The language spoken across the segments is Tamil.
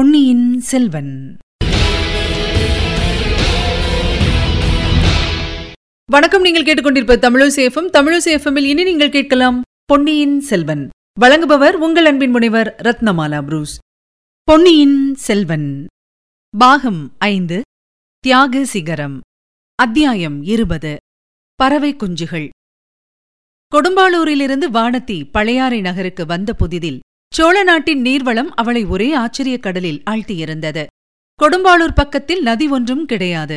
பொன்னியின் செல்வன். வணக்கம், நீங்கள் கேட்டுக்கொண்டிருப்ப தமிழசேஃபம். தமிழசேஃபமில் இனி நீங்கள் கேட்கலாம் பொன்னியின் செல்வன். வழங்குபவர் உங்கள் அன்பின் முனைவர் ரத்னமாலா புரூஸ். பொன்னியின் செல்வன் பாகம் 5, தியாக சிகரம், அத்தியாயம் 20, பறவை குஞ்சுகள். கொடும்பாளூரிலிருந்து வானதி பழையாறை நகருக்கு வந்த புதிதில் சோழ நாட்டின் நீர்வளம் அவளை ஒரே ஆச்சரியக் கடலில் ஆழ்த்தியிருந்தது. கொடும்பாளூர் பக்கத்தில் நதி ஒன்றும் கிடையாது.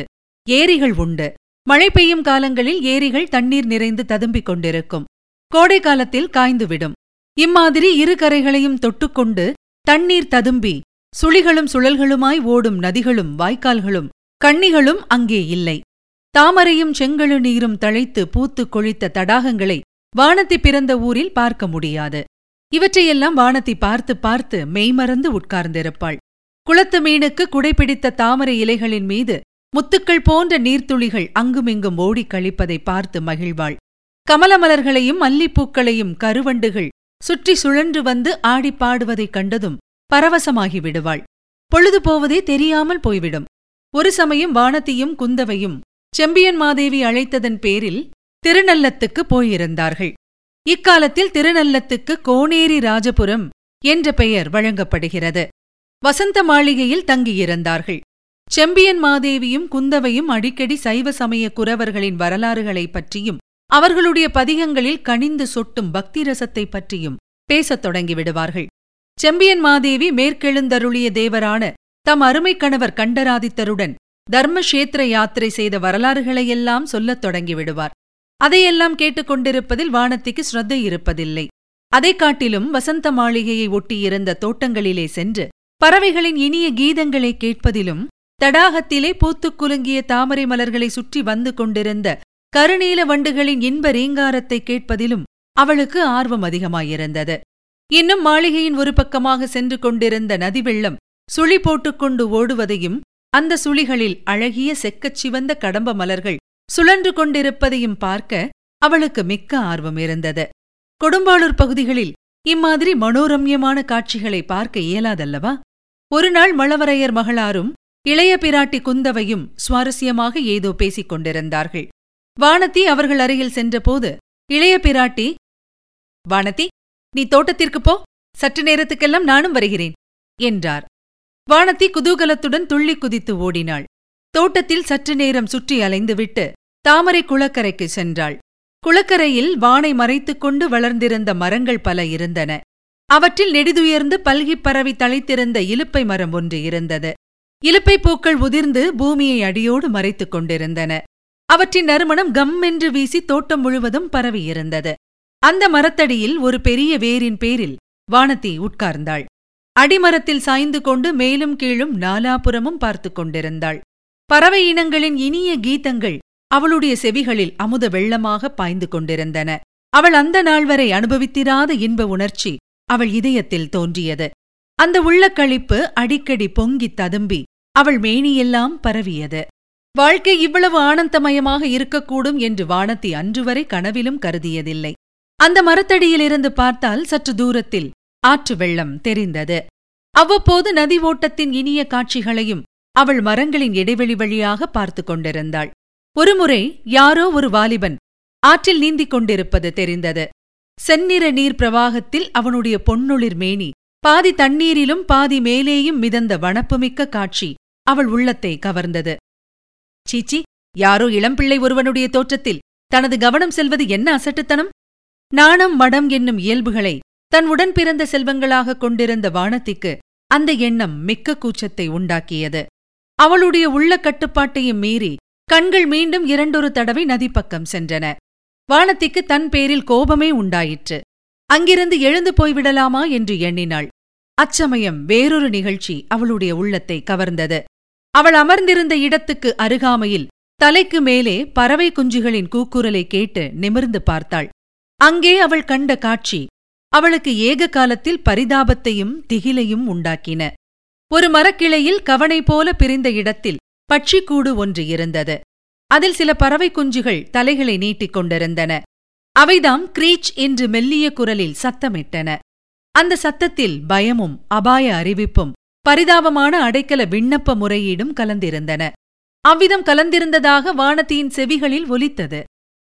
ஏரிகள் உண்டு. மழை பெய்யும் காலங்களில் ஏரிகள் தண்ணீர் நிறைந்து ததும்பிக் கொண்டிருக்கும். கோடை காலத்தில் காய்ந்துவிடும். இம்மாதிரி இரு கரைகளையும் தொட்டுக்கொண்டு தண்ணீர் ததும்பி சுழிகளும் சுழல்களுமாய் ஓடும் நதிகளும் வாய்க்கால்களும் கண்ணிகளும் அங்கே இல்லை. தாமரையும் செங்கழு நீரும் தழைத்து பூத்து கொழித்த தடாகங்களை வானதி பிறந்த ஊரில் பார்க்க முடியாது. இவற்றையெல்லாம் வானதி பார்த்து பார்த்து மெய்மறந்து உட்கார்ந்திருப்பாள். குளத்து மீனுக்கு குடைபிடித்த தாமரை இலைகளின் மீது முத்துக்கள் போன்ற நீர்த்துளிகள் அங்குமிங்கும் ஓடிக் கழிப்பதை பார்த்து மகிழ்வாள். கமலமலர்களையும் மல்லிப்பூக்களையும் கருவண்டுகள் சுற்றி சுழன்று வந்து ஆடிப்பாடுவதைக் கண்டதும் பரவசமாகி விடுவாள். பொழுது போவதே தெரியாமல் போய்விடும். ஒரு சமயம் வானதியும் குந்தவையும் செம்பியன் மாதேவி அழைத்ததன் பேரில் திருநல்லத்துக்கு போயிருந்தார்கள். இக்காலத்தில் திருநல்லத்துக்கு கோனேரி ராஜபுரம் என்ற பெயர் வழங்கப்படுகிறது. வசந்த மாளிகையில் தங்கியிருந்தார்கள். செம்பியன் மாதேவியும் குந்தவையும் அடிக்கடி சைவ சமய குரவர்களின் வரலாறுகளைப் பற்றியும் அவர்களுடைய பதிகங்களில் கனிந்து சொட்டும் பக்தி ரசத்தை பற்றியும் பேசத் தொடங்கிவிடுவார்கள். செம்பியன் மாதேவி மேற்கெழுந்தருளிய தேவரான தம் அருமைக் கணவர் கண்டராதித்தருடன் தர்மக்ஷேத்திர யாத்திரை செய்த வரலாறுகளையெல்லாம் சொல்லத் தொடங்கிவிடுவார். அதையெல்லாம் கேட்டுக்கொண்டிருப்பதில் வானதிக்கு ஸ்ரத்தை இருப்பதில்லை. அதைக் காட்டிலும் வசந்த மாளிகையை ஒட்டியிருந்த தோட்டங்களிலே சென்று பறவைகளின் இனிய கீதங்களை கேட்பதிலும் தடாகத்திலே பூத்துக் குலுங்கிய தாமரை மலர்களை சுற்றி வந்து கொண்டிருந்த கருநீல வண்டுகளின் இன்ப ரீங்காரத்தை கேட்பதிலும் அவளுக்கு ஆர்வம் அதிகமாயிருந்தது. இன்னும் மாளிகையின் ஒரு பக்கமாக சென்று கொண்டிருந்த நதிவெள்ளம் சுழி போட்டுக்கொண்டு ஓடுவதையும் அந்த சுழிகளில் அழகிய செக்கச் சிவந்த கடம்ப மலர்கள் சுழன்று கொண்டிருப்பதையும் பார்க்க அவளுக்கு மிக்க ஆர்வம் இருந்தது. கொடும்பாளூர் பகுதிகளில் இம்மாதிரி மனோரம்யமான காட்சிகளை பார்க்க இயலாதல்லவா? ஒருநாள் மழவரையர் மகளாரும் இளைய பிராட்டி குந்தவையும் சுவாரஸ்யமாக ஏதோ பேசிக் கொண்டிருந்தார்கள். வானதி அவர்கள் அருகில் சென்றபோது இளைய பிராட்டி, "வானதி, நீ தோட்டத்திற்குப் போ. சற்று நேரத்துக்கெல்லாம் நானும் வருகிறேன்" என்றார். வானதி குதூகலத்துடன் துள்ளி குதித்து ஓடினாள். தோட்டத்தில் சற்று நேரம் சுற்றி அலைந்துவிட்டு தாமரை குளக்கரைக்கு சென்றாள். குளக்கரையில் வானை மறைத்துக் கொண்டு வளர்ந்திருந்த மரங்கள் பல இருந்தன. அவற்றில் நெடிதுயர்ந்து பல்கிப் பரவி தழைத்திருந்த இலுப்பை மரம் ஒன்று இருந்தது. இலுப்பை பூக்கள் உதிர்ந்து பூமியை அடியோடு மறைத்துக் கொண்டிருந்தன. அவற்றின் நறுமணம் கம்மென்று வீசி தோட்டம் முழுவதும் பரவியிருந்தது. அந்த மரத்தடியில் ஒரு பெரிய வேரின் பேரில் வானதி உட்கார்ந்தாள். அடிமரத்தில் சாய்ந்து கொண்டு மேலும் கீழும் நாலாபுரமும் பார்த்து கொண்டிருந்தாள். பறவை இனங்களின் இனிய கீதங்கள் அவளுடைய செவிகளில் அமுத வெள்ளமாக பாய்ந்து கொண்டிருந்தன. அவள் அந்த நாள் வரை அனுபவித்திராத இன்ப உணர்ச்சி அவள் இதயத்தில் தோன்றியது. அந்த உள்ள களிப்பு அடிக்கடி பொங்கி ததும்பி அவள் மேனியெல்லாம் பரவியது. வாழ்க்கை இவ்வளவு ஆனந்தமயமாக இருக்கக்கூடும் என்று வானதி அன்றுவரை கனவிலும் கருதியதில்லை. அந்த மரத்தடியிலிருந்து பார்த்தால் சற்று தூரத்தில் ஆற்று வெள்ளம் தெரிந்தது. அவ்வப்போது நதி ஓட்டத்தின் இனிய காட்சிகளையும் அவள் மரங்களின் இடைவெளி வழியாக பார்த்து கொண்டிருந்தாள். ஒருமுறை யாரோ ஒரு வாலிபன் ஆற்றில் நீந்திக் கொண்டிருப்பது தெரிந்தது. செந்நிற நீர் பிரவாகத்தில் அவனுடைய பொன்னொளிர் மேனி பாதி தண்ணீரிலும் பாதி மேலேயும் மிதந்த வனப்புமிக்க காட்சி அவள் உள்ளத்தை கவர்ந்தது. "சீச்சி, யாரோ இளம்பிள்ளை ஒருவனுடைய தோற்றத்தில் தனது கவனம் செல்வது என்ன அசட்டுத்தனம்!" நாணம், மடம் என்னும் இயல்புகளை தன் உடன் பிறந்த செல்வங்களாக கொண்டிருந்த வானதிக்கு அந்த எண்ணம் மிக்க கூச்சத்தை உண்டாக்கியது. அவளுடைய உள்ள கட்டுப்பாட்டையும் மீறி கண்கள் மீண்டும் இரண்டொரு தடவை நதிப்பக்கம் சென்றன. வானதிக்கு தன் பேரில் கோபமே உண்டாயிற்று. அங்கிருந்து எழுந்து போய்விடலாமா என்று எண்ணினாள். அச்சமயம் வேறொரு நிகழ்ச்சி அவளுடைய உள்ளத்தை கவர்ந்தது. அவள் அமர்ந்திருந்த இடத்துக்கு அருகாமையில் தலைக்கு மேலே பறவை குஞ்சுகளின் கூக்குரலை கேட்டு நிமிர்ந்து பார்த்தாள். அங்கே அவள் கண்ட காட்சி அவளுக்கு ஏக காலத்தில் பரிதாபத்தையும் திகிலையும் உண்டாக்கின. ஒரு மரக்கிளையில் கவனை போல பிரிந்த இடத்தில் பட்சிக்கூடு ஒன்று இருந்தது. அதில் சில பறவை குஞ்சுகள் தலைகளை நீட்டிக் கொண்டிருந்தன. அவைதாம் கிரீச் என்று மெல்லிய குரலில் சத்தமிட்டன. அந்த சத்தத்தில் பயமும் அபாய அறிவிப்பும் பரிதாபமான அடைக்கல விண்ணப்ப முறையீடும் கலந்திருந்தன. அவ்விதம் கலந்திருந்ததாக வானதியின் செவிகளில் ஒலித்தது.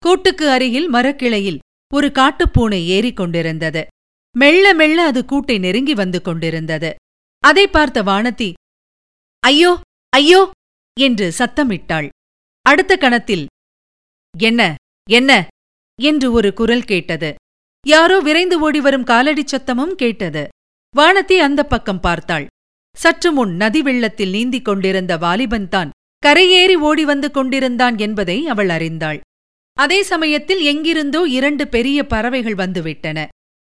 கூட்டுக்கு அருகில் மரக்கிளையில் ஒரு காட்டுப்பூனை ஏறிக்கொண்டிருந்தது. மெல்ல மெல்ல அது கூட்டை நெருங்கி வந்து கொண்டிருந்தது. அதை பார்த்த வானதி ஐயோ ஐயோ என்று சத்தமிட்டாள். அடுத்த கணத்தில் என்ன என்ன என்று ஒரு குரல் கேட்டது. யாரோ விரைந்து ஓடிவரும் காலடி சத்தமும் கேட்டது. வானதி அந்த பக்கம் பார்த்தாள். சற்று முன் நதி வெள்ளத்தில் நீந்திக் கொண்டிருந்த வாலிபன்தான் கரையேறி ஓடி வந்து கொண்டிருந்தான் என்பதை அவள் அறிந்தாள். அதே சமயத்தில் எங்கிருந்தோ 2 பெரிய பறவைகள் வந்துவிட்டன.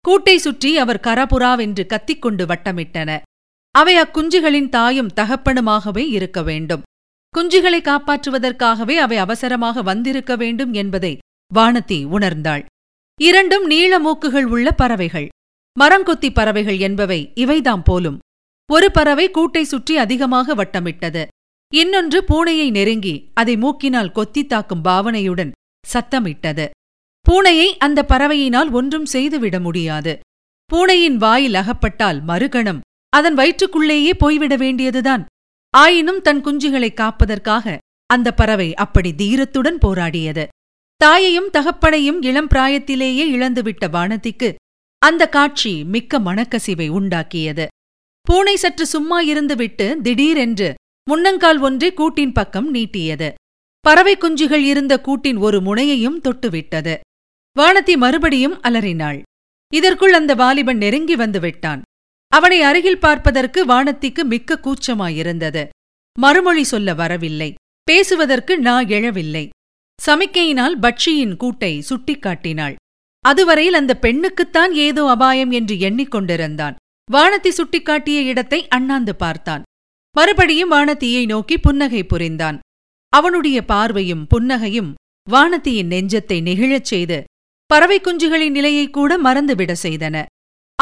கூட்டை சுற்றி அவர் கரபுராவென்று கத்திக்கொண்டு வட்டமிட்டன. அவை அக்குஞ்சுகளின் தாயும் தகப்பனுமாகவே இருக்க வேண்டும். குஞ்சுகளை காப்பாற்றுவதற்காகவே அவை அவசரமாக வந்திருக்க வேண்டும் என்பதை வானதி உணர்ந்தாள். 2 நீள மூக்குகள் உள்ள பறவைகள், மரங்கொத்தி பறவைகள் என்பவை இவைதாம் போலும். ஒரு பறவை கூட்டை சுற்றி அதிகமாக வட்டமிட்டது. இன்னொன்று பூனையை நெருங்கி அதை மூக்கினால் கொத்தி தாக்கும் பாவனையுடன் சத்தமிட்டது. பூனையை அந்த பறவையினால் ஒன்றும் செய்துவிட முடியாது. பூனையின் வாயில் அகப்பட்டால் மறுகணம் அதன் வயிற்றுக்குள்ளேயே போய்விட வேண்டியதுதான். ஆயினும் தன் குஞ்சுகளை காப்பதற்காக அந்த பறவை அப்படி தீரத்துடன் போராடியது. தாயையும் தகப்பனையும் இளம் பிராயத்திலேயே இழந்துவிட்ட வானதிக்கு அந்த காட்சி மிக்க மனக்கசிவை உண்டாக்கியது. பூனை சற்று சும்மா இருந்துவிட்டு திடீரென்று முன்னங்கால் ஒன்றை கூட்டின் பக்கம் நீட்டியது. பறவை குஞ்சுகள் இருந்த கூட்டின் ஒரு முனையையும் தொட்டுவிட்டது. வானதி மறுபடியும் அலறினாள். இதற்குள் அந்த வாலிபன் நெருங்கி வந்துவிட்டான். அவனை அருகில் பார்ப்பதற்கு வானதிக்கு மிக்க கூச்சமாயிருந்தது. மறுமொழி சொல்ல வரவில்லை, பேசுவதற்கு நா எழவில்லை. சமிக்கையினால் பட்சியின் கூட்டை சுட்டிக்காட்டினாள். அதுவரையில் அந்த பெண்ணுக்குத்தான் ஏதோ அபாயம் என்று எண்ணிக்கொண்டிருந்தான். வானதி சுட்டிக்காட்டிய இடத்தை அண்ணாந்து பார்த்தான். மறுபடியும் வானதியை நோக்கி புன்னகை புரிந்தான். அவனுடைய பார்வையும் புன்னகையும் வானதியின் நெஞ்சத்தை நெகிழச் செய்து பறவை குஞ்சுகளின் நிலையை கூட மறந்துவிட செய்தன.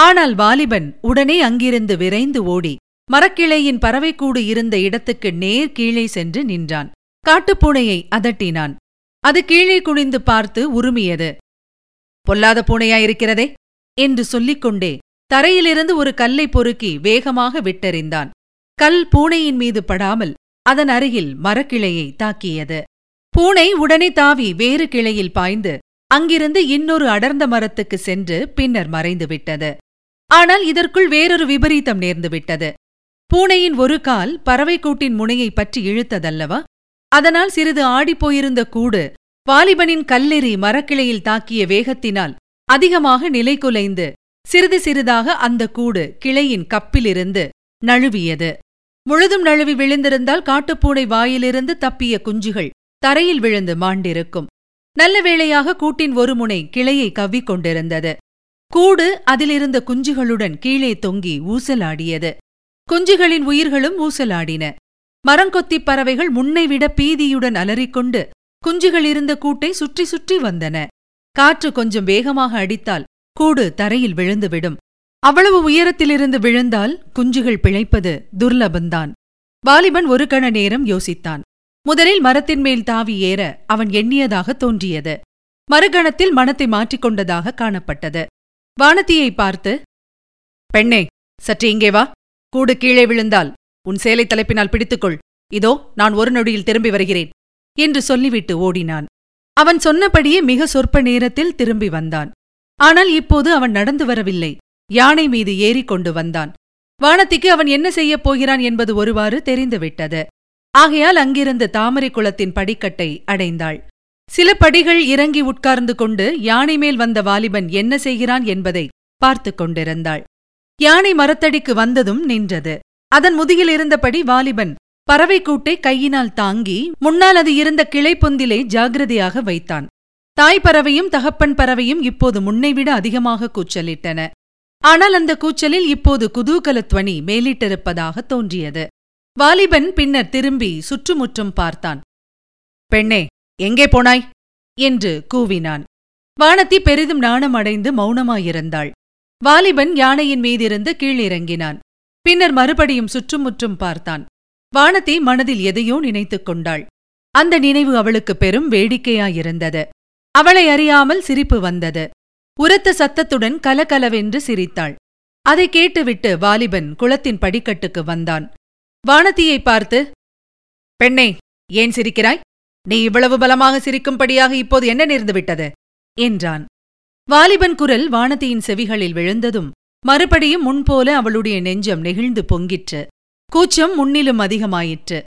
ஆனால் வாலிபன் உடனே அங்கிருந்து விரைந்து ஓடி மரக்கிளையின் பறவைக்கூடு இருந்த இடத்துக்கு நேர் கீழே சென்று நின்றான். காட்டுப்பூனையை அதட்டினான். அது கீழே குனிந்து பார்த்து உருமியது. பொல்லாத பூனையாயிருக்கிறதே என்று சொல்லிக்கொண்டே தரையிலிருந்து ஒரு கல்லை பொறுக்கி வேகமாக விட்டெறிந்தான். கல் பூனையின் மீது படாமல் அதன் அருகில் மரக்கிளையை தாக்கியது. பூனை உடனே தாவி வேறு கிளையில் பாய்ந்து அங்கிருந்து இன்னொரு அடர்ந்த மரத்துக்கு சென்று பின்னர் மறைந்துவிட்டது. ஆனால் இதற்குள் வேறொரு விபரீதம் நேர்ந்துவிட்டது. பூனையின் ஒரு கால் பறவைக்கூட்டின் முனையை பற்றி இழுத்ததல்லவா, அதனால் சிறிது ஆடிப்போயிருந்த கூடு வாலிபனின் கல்லெறி மரக்கிளையில் தாக்கிய வேகத்தினால் அதிகமாக நிலை குலைந்து சிறிது சிறிதாக அந்த கூடு கிளையின் கப்பிலிருந்து நழுவியது. முழுதும் நழுவி விழுந்திருந்தால் காட்டுப்பூனை வாயிலிருந்து தப்பிய குஞ்சுகள் தரையில் விழுந்து மாண்டிருக்கும். நல்ல வேளையாக கூட்டின் ஒரு முனை கிளையை கவ்விக்கொண்டிருந்தது. கூடு அதிலிருந்த குஞ்சுகளுடன் கீழே தொங்கி ஊசலாடியது. குஞ்சுகளின் உயிர்களும் ஊசலாடின. மரங்கொத்தி பறவைகள் முன்னைவிட பீதியுடன் அலறிக்கொண்டு குஞ்சுகளிருந்த கூட்டை சுற்றி சுற்றி வந்தன. காற்று கொஞ்சம் வேகமாக அடித்தால் கூடு தரையில் விழுந்துவிடும். அவ்வளவு உயரத்திலிருந்து விழுந்தால் குஞ்சுகள் பிழைப்பது துர்லபந்தான். வாலிபன் ஒரு கண நேரம் யோசித்தான். முதலில் மரத்தின் மேல் தாவி ஏற அவன் எண்ணியதாக தோன்றியது. மறுகணத்தில் மனத்தை மாற்றிக்கொண்டதாக காணப்பட்டது. வானதியை பார்த்து, பெண்ணே, சற்று இங்கே வா. கூடு கீழே விழுந்தால் உன் சேலை தலைப்பினால் பிடித்துக்கொள். இதோ நான் ஒரு நொடியில் திரும்பி வருகிறேன் என்று சொல்லிவிட்டு ஓடினான். அவன் சொன்னபடியே மிக சொற்ப நேரத்தில் திரும்பி வந்தான். ஆனால் இப்போது அவன் நடந்து வரவில்லை, யானை மீது ஏறிக்கொண்டு வந்தான். வானதிக்கு அவன் என்ன செய்யப் போகிறான் என்பது ஒருவாறு தெரிந்துவிட்டது. ஆகையால் அங்கிருந்து தாமரை குளத்தின் படிக்கட்டை அடைந்தாள். சில படிகள் இறங்கி உட்கார்ந்து கொண்டு யானை மேல் வந்த வாலிபன் என்ன செய்கிறான் என்பதை பார்த்து கொண்டிருந்தாள். யானை மரத்தடிக்கு வந்ததும் நின்றது. அதன் முதுகில் இருந்தபடி வாலிபன் பறவைக்கூட்டை கையினால் தாங்கி முன்னால் அது இருந்த கிளைப்பொந்திலே ஜாகிரதையாக வைத்தான். தாய் பறவையும் தகப்பன் பறவையும் இப்போது முன்னைவிட அதிகமாக கூச்சலிட்டன. ஆனால் அந்த கூச்சலில் இப்போது குதூகலத்வனி மேலிட்டிருப்பதாக தோன்றியது. வாலிபன் பின்னர் திரும்பி சுற்றுமுற்றும் பார்த்தான். பெண்ணே, எங்கே போனாய் என்று கூவினான். வானதி பெரிதும் நாணமடைந்து மௌனமாயிருந்தாள். வாலிபன் யானையின் மீதிருந்து கீழிறங்கினான். பின்னர் மறுபடியும் சுற்றுமுற்றும் பார்த்தான். வானதி மனதில் எதையோ நினைத்துக் கொண்டாள். அந்த நினைவு அவளுக்கு பெரும் வேடிக்கையாயிருந்தது. அவளை அறியாமல் சிரிப்பு வந்தது. உரத்த சத்தத்துடன் கலகலவென்று சிரித்தாள். அதை கேட்டுவிட்டு வாலிபன் குளத்தின் படிக்கட்டுக்கு வந்தான். வானதியை பார்த்து, பெண்ணே, ஏன் சிரிக்கிறாய்? நீ இவ்வளவு பலமாக சிரிக்கும்படியாக இப்போது என்ன நேர்ந்துவிட்டது என்றான். வாலிபன் குரல் வானதியின் செவிகளில் விழுந்ததும் மறுபடியும் முன்போல அவளுடைய நெஞ்சம் நெகிழ்ந்து பொங்கிற்று. கூச்சம் முன்னிலும் அதிகமாயிற்று.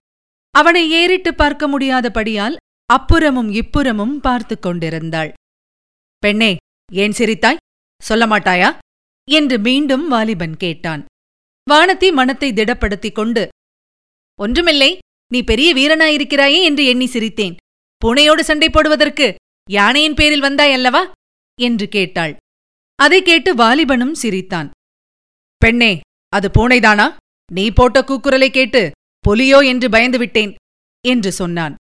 அவனை ஏறிட்டு பார்க்க முடியாதபடியால் அப்புறமும் இப்புறமும் பார்த்து கொண்டிருந்தாள். பெண்ணே, ஏன் சிரித்தாய்? சொல்ல மாட்டாயா என்று மீண்டும் வாலிபன் கேட்டான். வானதி மனத்தை திடப்படுத்திக் கொண்டு, ஒன்றுமில்லை, நீ பெரிய வீரனாயிருக்கிறாயே என்று எண்ணி சிரித்தேன். பூனையோடு சண்டை போடுவதற்கு யானையின் பேரில் வந்தாய் அல்லவா என்று கேட்டாள். அதை கேட்டு வாலிபனும் சிரித்தான். பெண்ணே, அது பூனைதானா? நீ போட்ட கூக்குரலை கேட்டு புலியோ என்று பயந்துவிட்டேன் என்று சொன்னான்.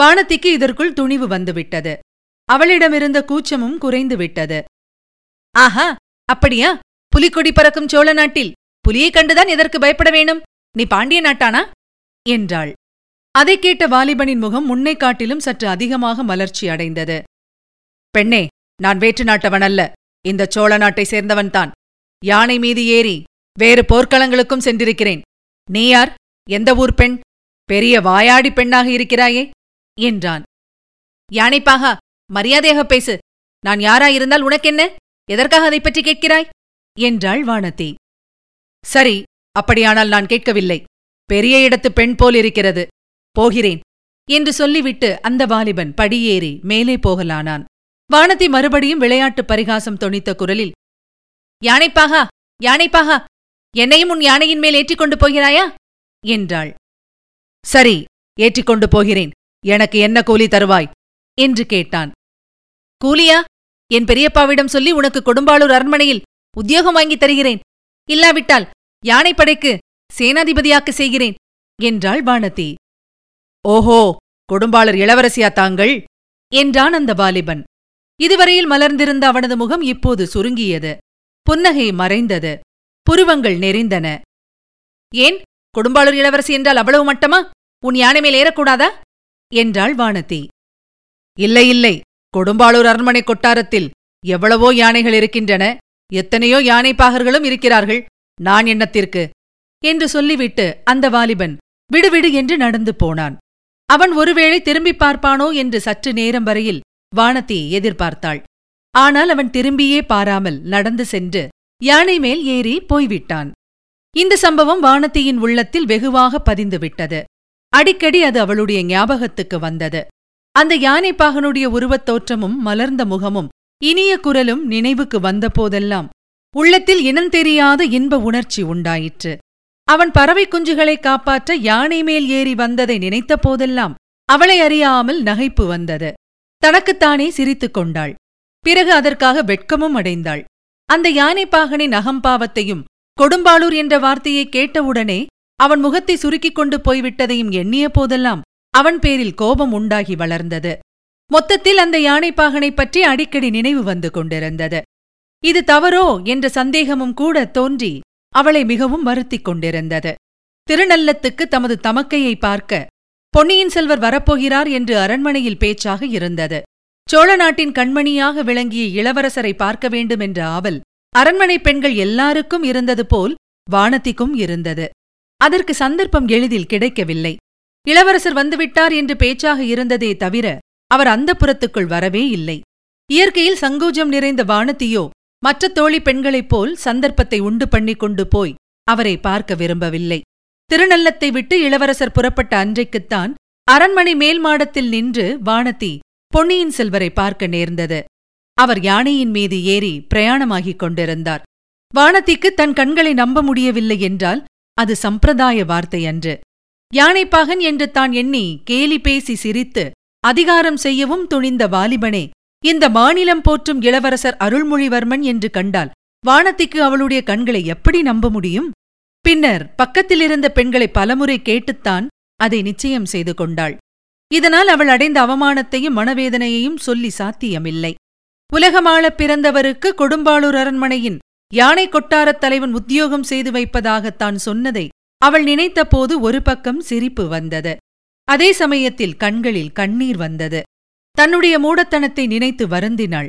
வானதிக்கு இதற்குள் துணிவு வந்துவிட்டது. அவளிடமிருந்த கூச்சமும் குறைந்துவிட்டது. ஆஹா, அப்படியா? புலிக்கொடி பறக்கும் சோழ நாட்டில் புலியை கண்டுதான் எதற்கு பயப்பட வேணும்? நீ பாண்டிய நாட்டானா என்றாள். அதை கேட்ட வாலிபனின் முகம் முன்னை காட்டிலும் சற்று அதிகமாக மலர்ச்சி அடைந்தது. பெண்ணே, நான் வேற்று நாட்டவனல்ல, இந்த சோழ நாட்டை சேர்ந்தவன்தான். யானை மீது ஏறி வேறு போர்க்களங்களுக்கும் சென்றிருக்கிறேன். நீ யார்? எந்த ஊர் பெண்? பெரிய வாயாடி பெண்ணாக இருக்கிறாயே என்றான். யானைப்பாகா, மரியாதையாக பேசு. நான் யாராயிருந்தால் உனக்கென்ன? எதற்காக அதை பற்றி கேட்கிறாய் என்றாள் வானதி. சரி, அப்படியானால் நான் கேட்கவில்லை. பெரிய இடத்து பெண் போல் இருக்கிறது. போகிறேன் என்று சொல்லிவிட்டு அந்த வாலிபன் படியேறி மேலே போகலானான். வானதி மறுபடியும் விளையாட்டு பரிகாசம் தொனித்த குரலில், யானைப்பாகா, யானைப்பாகா, என்னையும் உன் யானையின் மேல் ஏற்றிக்கொண்டு போகிறாயா என்றாள். சரி, ஏற்றிக்கொண்டு போகிறேன். எனக்கு என்ன கூலி தருவாய் என்று கேட்டான். கூலியா? என் பெரியப்பாவிடம் சொல்லி உனக்கு கொடும்பாளூர் அரண்மனையில் உத்தியோகம் வாங்கித் தருகிறேன். இல்லாவிட்டால் யானைப்படைக்கு சேனாதிபதியாக்க செய்கிறேன் என்றாள் வானதி. ஓஹோ, கொடும்பாளர் இளவரசியா தாங்கள் என்றான் அந்த வாலிபன். இதுவரையில் மலர்ந்திருந்த அவனது முகம் இப்போது சுருங்கியது. புன்னகை மறைந்தது. புருவங்கள் நெறிந்தன. ஏன், கொடும்பாளூர் இளவரசி என்றால் அவ்வளவு மட்டமா? உன் யானை மேல் ஏறக்கூடாதா என்றாள் வானதி. இல்லை இல்லை, கொடும்பாளூர் அரண்மனை கொட்டாரத்தில் எவ்வளவோ யானைகள் இருக்கின்றன. எத்தனையோ யானைப்பாகர்களும் இருக்கிறார்கள். நான் எண்ணத்திற்கு என்று சொல்லிவிட்டு அந்த வாலிபன் விடுவிடு என்று நடந்து போனான். அவன் ஒருவேளை திரும்பி பார்ப்பானோ என்று சற்று நேரம் வரையில் வானதி எதிர்பார்த்தாள். ஆனால் அவன் திரும்பியே பாராமல் நடந்து சென்று யானை மேல் ஏறி போய்விட்டான். இந்த சம்பவம் வானதியின் உள்ளத்தில் வெகுவாக பதிந்துவிட்டது. அடிக்கடி அது அவளுடைய ஞாபகத்துக்கு வந்தது. அந்த யானைப்பாகனுடைய உருவத் தோற்றமும் மலர்ந்த முகமும் இனிய குரலும் நினைவுக்கு வந்தபோதெல்லாம் உள்ளத்தில் இனந்தெரியாத இன்ப உணர்ச்சி உண்டாயிற்று. அவன் பறவை குஞ்சுகளை காப்பாற்ற யானை மேல் ஏறி வந்ததை நினைத்த போதெல்லாம் அவளை அறியாமல் நகைப்பு வந்தது. தனக்குத்தானே சிரித்துக் கொண்டாள். பிறகு அதற்காக வெட்கமும் அடைந்தாள். அந்த யானைப்பாகனின் அகம்பாவத்தையும் கொடும்பாளூர் என்ற வார்த்தையை கேட்டவுடனே அவன் முகத்தை சுருக்கிக் கொண்டு போய்விட்டதையும் எண்ணிய போதெல்லாம் அவன் பேரில் கோபம் உண்டாகி வளர்ந்தது. மொத்தத்தில் அந்த யானைப்பாகனை பற்றி அடிக்கடி நினைவு வந்து கொண்டிருந்தது. இது தவறோ என்ற சந்தேகமும் கூட தோன்றி அவளை மிகவும் வருத்திக் கொண்டிருந்தது. திருநல்லத்துக்கு தமது தமக்கையை பார்க்க பொன்னியின் செல்வர் வரப்போகிறார் என்று அரண்மனையில் பேச்சாக இருந்தது. சோழ நாட்டின் கண்மணியாக விளங்கிய இளவரசரை பார்க்க வேண்டும் என்ற ஆவல் அரண்மனை பெண்கள் எல்லாருக்கும் இருந்தது போல் வானதிக்கும் இருந்தது. அதற்கு சந்தர்ப்பம் எளிதில் கிடைக்கவில்லை. இளவரசர் வந்துவிட்டார் என்று பேச்சாக இருந்ததே தவிர அவர் அந்தப்புரத்துக்குள் வரவே இல்லை. இயற்கையில் சங்கோஜம் நிறைந்த வானதியோ மற்ற தோழி பெண்களைப் போல் சந்தர்ப்பத்தை உண்டு பண்ணி கொண்டு போய் அவரை பார்க்க விரும்பவில்லை. திருநல்லத்தை விட்டு இளவரசர் புறப்பட்ட அன்றைக்குத்தான் அரண்மனை மேல்மாடத்தில் நின்று வானதி பொன்னியின் செல்வரை பார்க்க நேர்ந்தது. அவர் யானையின் மீது ஏறி பிரயாணமாகிக் கொண்டிருந்தார். வானதிக்கு தன் கண்களை நம்ப முடியவில்லை என்றால் அது சம்பிரதாய வார்த்தை அன்று. யானைப்பாகன் என்று தான் எண்ணி கேலி பேசி சிரித்து அதிகாரம் செய்யவும் துணிந்த வாலிபனே இந்த மாநிலம் போற்றும் இளவரசர் அருள்மொழிவர்மன் என்று கண்டால் வானதிக்கு அவளுடைய கண்களை எப்படி நம்ப முடியும்? பின்னர் பக்கத்திலிருந்த பெண்களை பலமுறை கேட்டுத்தான் அதை நிச்சயம் செய்து கொண்டாள். இதனால் அவள் அடைந்த அவமானத்தையும் மனவேதனையையும் சொல்லி சாத்தியமில்லை. உலகமாள பிறந்தவருக்கு கொடும்பாளூர் அரண்மனையின் யானை கொட்டாரத் தலைவன் உத்தியோகம் செய்து வைப்பதாகத்தான் சொன்னதை அவள் நினைத்தபோது ஒரு பக்கம் சிரிப்பு வந்தது. அதே சமயத்தில் கண்களில் கண்ணீர் வந்தது. தன்னுடைய மூடத்தனத்தை நினைத்து வருந்தினாள்.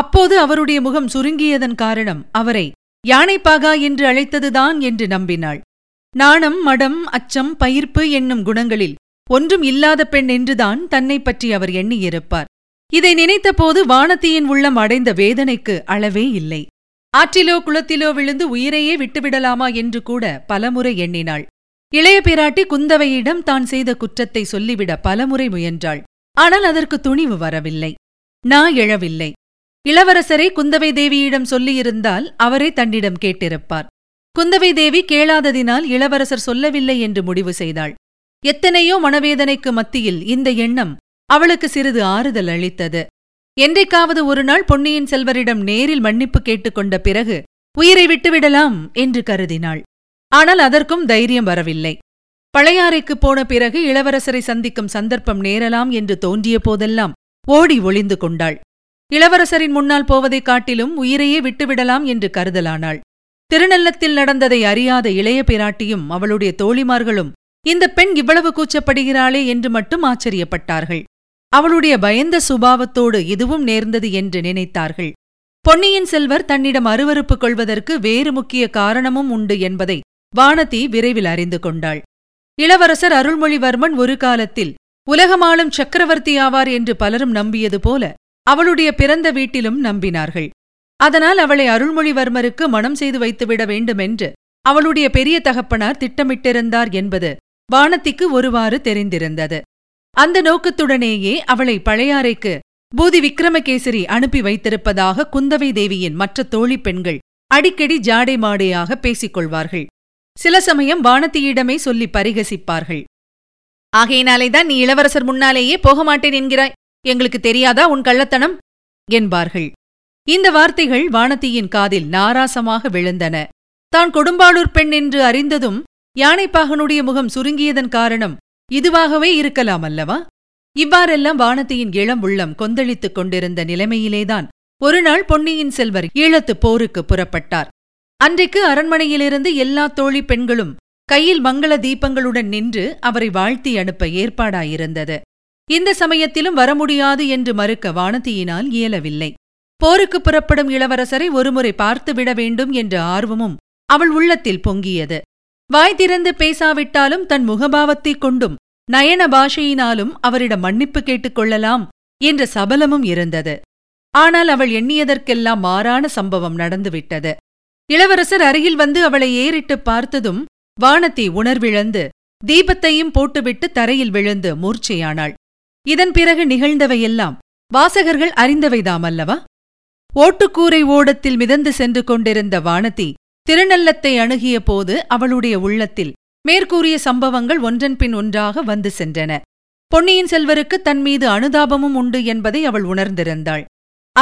அப்போது அவருடைய முகம் சுருங்கியதன் காரணம் அவரை யானைப்பாகா என்று அழைத்ததுதான் என்று நம்பினாள். நாணம், மடம், அச்சம், பயிர்ப்பு என்னும் குணங்களில் ஒன்றும் இல்லாத பெண் என்றுதான் தன்னை பற்றி அவர் எண்ணியிருப்பார். இதை நினைத்தபோது வானதியின் உள்ளம் அடைந்த வேதனைக்கு அளவே இல்லை. ஆற்றிலோ குளத்திலோ விழுந்து உயிரையே விட்டுவிடலாமா என்று கூட பலமுறை எண்ணினாள். இளைய பிராட்டி குந்தவையிடம் தான் செய்த குற்றத்தை சொல்லிவிட பலமுறை முயன்றாள். ஆனால் அதற்கு துணிவு வரவில்லை, நா எழவில்லை. இளவரசரை குந்தவை தேவியிடம் சொல்லியிருந்தால் அவரே தன்னிடம் கேட்டிருப்பார். குந்தவை தேவி கேளாததினால் இளவரசர் சொல்லவில்லை என்று முடிவு செய்தாள். எத்தனையோ மனவேதனைக்கு மத்தியில் இந்த எண்ணம் அவளுக்கு சிறிது ஆறுதல் அளித்தது. என்றைக்காவது ஒருநாள் பொன்னியின் செல்வரிடம் நேரில் மன்னிப்பு கேட்டுக்கொண்ட பிறகு உயிரை விட்டுவிடலாம் என்று கருதினாள். ஆனால் அதற்கும் தைரியம் வரவில்லை. பழையாறைக்குப் போன பிறகு இளவரசரை சந்திக்கும் சந்தர்ப்பம் நேரலாம் என்று தோன்றிய போதெல்லாம் ஓடி ஒளிந்து கொண்டாள். இளவரசரின் முன்னால் போவதைக் காட்டிலும் உயிரையே விட்டுவிடலாம் என்று கருதலானாள். திருநெல்லத்தில் நடந்ததை அறியாத இளைய பிராட்டியும் அவளுடைய தோழிமார்களும் இந்த பெண் இவ்வளவு கூச்சப்படுகிறாளே என்று மட்டும் ஆச்சரியப்பட்டார்கள். அவளுடைய பயந்த சுபாவத்தோடு இதுவும் நேர்ந்தது என்று நினைத்தார்கள். பொன்னியின் செல்வர் தன்னிடம் அருவருப்பு கொள்வதற்கு வேறு முக்கிய காரணமும் உண்டு என்பதை வானதி விரைவில் அறிந்து கொண்டாள். இளவரசர் அருள்மொழிவர்மன் ஒரு காலத்தில் உலகமாளும் சக்கரவர்த்தி ஆவார் என்று பலரும் நம்பியது போல அவளுடைய பிறந்த வீட்டிலும் நம்பினார்கள். அதனால் அவளை அருள்மொழிவர்மருக்கு மனம் செய்து வைத்துவிட வேண்டுமென்று அவளுடைய பெரிய தகப்பனார் திட்டமிட்டிருந்தார் என்பது வானதிக்கு ஒருவாறு தெரிந்திருந்தது. அந்த நோக்கத்துடனேயே அவளை பழையாறைக்கு பூதி விக்ரமகேசரி அனுப்பி வைத்திருப்பதாக குந்தவை தேவியின் மற்ற தோழி பெண்கள் அடிக்கடி ஜாடை மாடையாக பேசிக்கொள்வார்கள். சில சமயம் வானதியிடமே சொல்லி பரிகசிப்பார்கள். ஆகையினாலேதான் நீ இளவரசர் முன்னாலேயே போக மாட்டேன் என்கிறாய், எங்களுக்கு தெரியாதா உன் கள்ளத்தனம் என்பார்கள். இந்த வார்த்தைகள் வானதியின் காதில் நாராசமாக விழுந்தன. தான் கொடும்பாளூர் பெண் என்று அறிந்ததும் யானைப்பாகனுடைய முகம் சுருங்கியதன் காரணம் இதுவாகவே இருக்கலாம் அல்லவா? இவ்வாறெல்லாம் வானதியின் இளம் உள்ளம் கொந்தளித்துக் கொண்டிருந்த நிலைமையிலேதான் ஒருநாள் பொன்னியின் செல்வர் ஈழத்து போருக்கு புறப்பட்டார். அன்றைக்கு அரண்மனையிலிருந்து எல்லா தோழி பெண்களும் கையில் மங்கள தீபங்களுடன் நின்று அவரை வாழ்த்தி அனுப்ப ஏற்பாடாயிருந்தது. இந்த சமயத்திலும் வரமுடியாது என்று மறுக்க வானதியினால் இயலவில்லை. போருக்கு புறப்படும் இளவரசரை ஒருமுறை பார்த்துவிட வேண்டும் என்ற ஆர்வமும் அவள் உள்ளத்தில் பொங்கியது. வாய் திறந்து பேசாவிட்டாலும் தன் முகபாவத்தைக் கொண்டும் நயன பாஷையினாலும் அவரிடம் மன்னிப்பு கேட்டுக்கொள்ளலாம் என்ற சபலமும் இருந்தது. ஆனால் அவள் எண்ணியதற்கெல்லாம் மாறான சம்பவம் நடந்துவிட்டது. இளவரசர் அருகில் வந்து அவளை ஏறிட்டு பார்த்ததும் வானதி உணர்விழந்து தீபத்தையும் போட்டுவிட்டு தரையில் விழுந்து மூர்ச்சையானாள். இதன் பிறகு நிகழ்ந்தவையெல்லாம் வாசகர்கள் அறிந்தவைதாமல்லவா? ஓட்டுக்கூரை ஓடத்தில் மிதந்து சென்று கொண்டிருந்த வானதி திருநெல்லத்தை அணுகிய போது அவளுடைய உள்ளத்தில் மேற்கூறிய சம்பவங்கள் ஒன்றன்பின் ஒன்றாக வந்து சென்றன. பொன்னியின் செல்வருக்கு தன்மீது அனுதாபமும் உண்டு என்பதை அவள் உணர்ந்திருந்தாள்.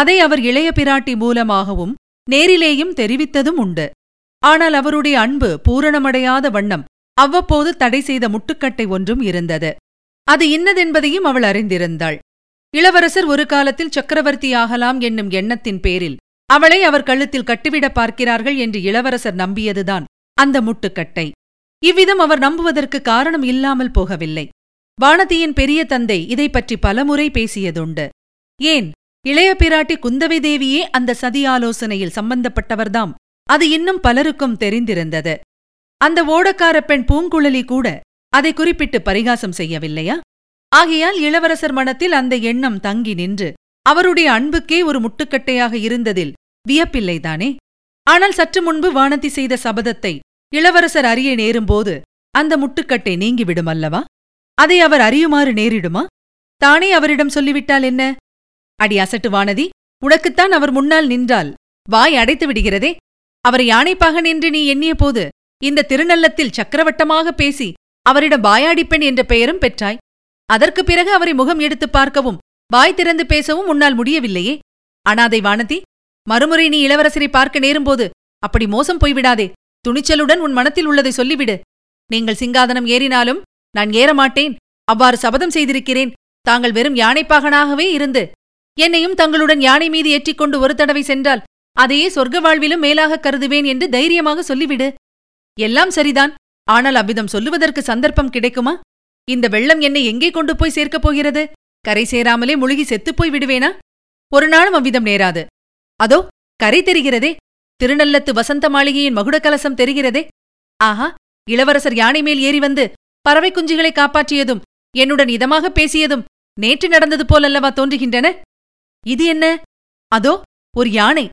அதை அவர் இளைய பிராட்டி மூலமாகவும் நேரிலேயும் தெரிவித்ததும் உண்டு. ஆனால் அவருடைய அன்பு பூரணமடையாத வண்ணம் அவ்வப்போது தடை செய்த முட்டுக்கட்டை ஒன்றும் இருந்தது. அது இன்னதென்பதையும் அவள் அறிந்திருந்தாள். இளவரசர் ஒரு காலத்தில் சக்கரவர்த்தியாகலாம் என்னும் எண்ணத்தின் பேரில் அவளை அவர் கழுத்தில் கட்டிவிட பார்க்கிறார்கள் என்று இளவரசர் நம்பியதுதான் அந்த முட்டுக்கட்டை. இவ்விதம் அவர் நம்புவதற்கு காரணம் இல்லாமல் போகவில்லை. வானதியின் பெரிய தந்தை இதை பற்றி பலமுறை பேசியதுண்டு. ஏன், இளைய பிராட்டி குந்தவை தேவியே அந்த சதி ஆலோசனையில் சம்பந்தப்பட்டவர்தாம். அது இன்னும் பலருக்கும் தெரிந்திருந்தது. அந்த ஓடக்கார பெண் பூங்குழலி கூட அதை குறிப்பிட்டு பரிகாசம் செய்யவில்லையா? ஆகையால் இளவரசர் மனத்தில் அந்த எண்ணம் தங்கி நின்று அவருடைய அன்புக்கே ஒரு முட்டுக்கட்டையாக இருந்ததில் வியப்பில்லைதானே. ஆனால் சற்று முன்பு வானதி செய்த சபதத்தை இளவரசர் அறிய நேரும்போது அந்த முட்டுக்கட்டை நீங்கிவிடுமல்லவா? அதை அவர் அறியுமாறு நேரிடுமா? தானே அவரிடம் சொல்லிவிட்டால் என்ன? அடி அசட்டு வானதி, உனக்குத்தான் அவர் முன்னால் நின்றால் வாய் அடைத்து விடுகிறதே. அவர் யானைப்பாக நின்று நீ எண்ணிய போது இந்த திருநெல்லத்தில் சக்கரவட்டமாக பேசி அவரிடம் வாயாடிப்பெண் என்ற பெயரும் பெற்றாய். அதற்குப் பிறகு அவரை முகம் எடுத்து பார்க்கவும் வாய் திறந்து பேசவும் உன்னால் முடியவில்லையே. அனாதை வானதி, மறுமுறை நீ இளவரசரை பார்க்க நேரும்போது அப்படி மோசம் போய்விடாதே. துணிச்சலுடன் உன் மனத்தில் உள்ளதை சொல்லிவிடு. நீங்கள் சிங்காதனம் ஏறினாலும் நான் ஏறமாட்டேன், அவ்வாறு சபதம் செய்திருக்கிறேன். தாங்கள் வெறும் யானைப்பாகனாகவே இருந்து என்னையும் தங்களுடன் யானை மீது ஏற்றிக்கொண்டு ஒரு தடவை சென்றால் அதையே சொர்க்க வாழ்விலும் மேலாக கருதுவேன் என்று தைரியமாக சொல்லிவிடு. எல்லாம் சரிதான், ஆனால் அவ்விதம் சொல்லுவதற்கு சந்தர்ப்பம் கிடைக்குமா? இந்த வெள்ளம் என்னை எங்கே கொண்டு போய் சேர்க்கப் போகிறது? கரை சேராமலே முழுகி செத்துப்போய் விடுவேனா? ஒரு நாளும் அவ்விதம் நேராது. அதோ கரை தெரிகிறதே, திருநள்ளத்து வசந்த மாளிகையின் மகுட கலசம் தெரிகிறதே! ஆஹா, இளவரசர் யானை மேல் ஏறி வந்து பறவை குஞ்சுகளை காப்பாற்றியதும் என்னுடன் இதமாக பேசியதும் நேற்று நடந்தது போலல்லவா தோன்றுகின்றன. இது என்ன? அதோ ஒரு யானை,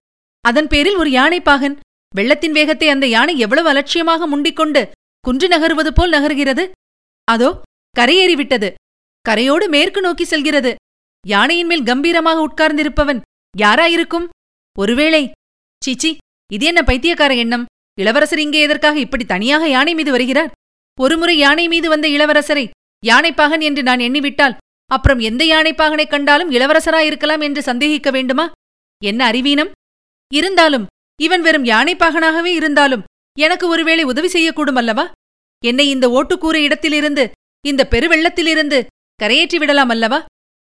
அதன் பேரில் ஒரு யானைப்பாகன். வெள்ளத்தின் வேகத்தை அந்த யானை எவ்வளவு அலட்சியமாக முண்டிக்கொண்டு குன்று நகருவது போல் நகர்கிறது. அதோ கரையேறிவிட்டது, கரையோடு மேற்கு நோக்கி செல்கிறது. யானையின் மேல் கம்பீரமாக உட்கார்ந்திருப்பவன் யாராயிருக்கும்? ஒருவேளை, சீச்சி, இது என்ன பைத்தியக்கார எண்ணம்! இளவரசர் இங்கே எதற்காக இப்படி தனியாக யானை மீது வருகிறார்? ஒருமுறை யானை மீது வந்த இளவரசரை யானைப்பாகன் என்று நான் எண்ணிவிட்டால் அப்புறம் எந்த யானைப்பாகனை கண்டாலும் இளவரசராயிருக்கலாம் என்று சந்தேகிக்க வேண்டுமா? என்ன அறிவீனம்! இருந்தாலும் இவன் வெறும் யானைப்பாகனாகவே இருந்தாலும் எனக்கு ஒருவேளை உதவி செய்யக்கூடும் அல்லவா? என்னை இந்த ஓட்டுக்கூரை இடத்திலிருந்து, இந்த பெருவெள்ளத்திலிருந்து கரையேற்றி விடலாம் அல்லவா?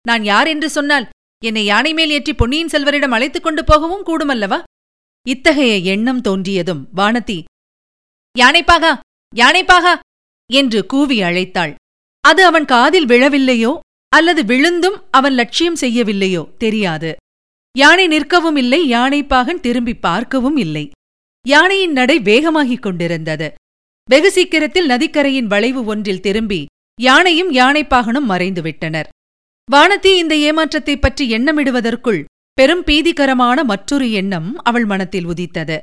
நான் யார் என்று சொன்னால் என்னை யானை மேல் ஏற்றி பொன்னியின் செல்வரிடம் அழைத்துக் கொண்டு போகவும் கூடுமல்லவா? இத்தகைய எண்ணம் தோன்றியதும் வானதி யானைப்பாகா, யானைப்பாகா என்று கூவி அழைத்தாள். அது அவன் காதில் விழவில்லையோ அல்லது விழுந்தும் அவன் லட்சியம் செய்யவில்லையோ தெரியாது. யானை நிற்கவும் இல்லை, யானைப்பாகன் திரும்பி பார்க்கவும் இல்லை. யானையின் நடை வேகமாகிக் கொண்டிருந்தது. வெகு சீக்கிரத்தில் நதிக்கரையின் வளைவு ஒன்றில் திரும்பி யானையும் யானைப்பாகனும் மறைந்துவிட்டனர். வானதி இந்த ஏமாற்றத்தைப் பற்றி எண்ணமிடுவதற்குள் பெரும் பீதிகரமான மற்றொரு எண்ணம் அவள் மனத்தில் உதித்தது.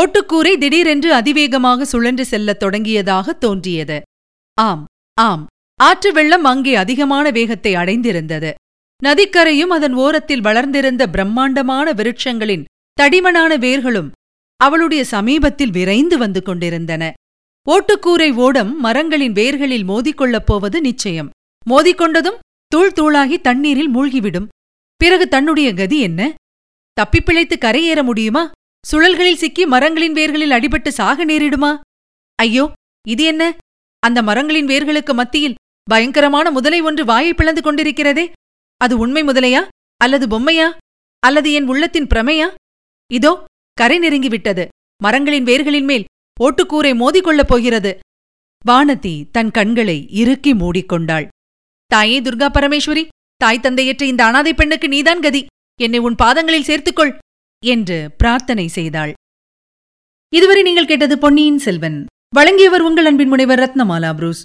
ஓட்டுக்கூரை திடீரென்று அதிவேகமாக சுழன்று செல்லத் தொடங்கியதாக தோன்றியது. ஆம், ஆம், ஆற்று வெள்ளம் அங்கே அதிகமான வேகத்தை அடைந்திருந்தது. நதிக்கரையும் அதன் ஓரத்தில் வளர்ந்திருந்த பிரம்மாண்டமான விருட்சங்களின் தடிமனான வேர்களும் அவளுடைய சமீபத்தில் விரைந்து வந்து கொண்டிருந்தன. ஓட்டுக்கூரை ஓடம் மரங்களின் வேர்களில் மோதிக்கொள்ளப் போவது நிச்சயம். மோதிக்கொண்டதும் தூள் தூளாகி தண்ணீரில் மூழ்கிவிடும். பிறகு தன்னுடைய கதி என்ன? தப்பிப்பிழைத்து கரையேற முடியுமா? சுழல்களில் சிக்கி மரங்களின் வேர்களில் அடிபட்டு சாக நேரிடுமா? ஐயோ, இது என்ன? அந்த மரங்களின் வேர்களுக்கு மத்தியில் பயங்கரமான முதலை ஒன்று வாயை பிளந்து கொண்டிருக்கிறதே. அது உண்மை முதலையா அல்லது பொம்மையா அல்லது என் உள்ளத்தின் பிரமையா? இதோ கரை நெருங்கிவிட்டது. மரங்களின் வேர்களின் மேல் ஓட்டுக்கூரை மோதிக்கொள்ளப் போகிறது. வானதி தன் கண்களை இறுக்கி மூடிக்கொண்டாள். தாயே துர்கா பரமேஸ்வரி, தாய் தந்தையற்ற இந்த அனாதை பெண்ணுக்கு நீதான் கதி. என்னை உன் பாதங்களில் சேர்த்துக்கொள் என்று பிரார்த்தனை செய்தாள். இதுவரை நீங்கள் கேட்டது பொன்னியின் செல்வன். வழங்கியவர் உங்கள் அன்பின் முனைவர் ரத்னமாலா புரூஸ்.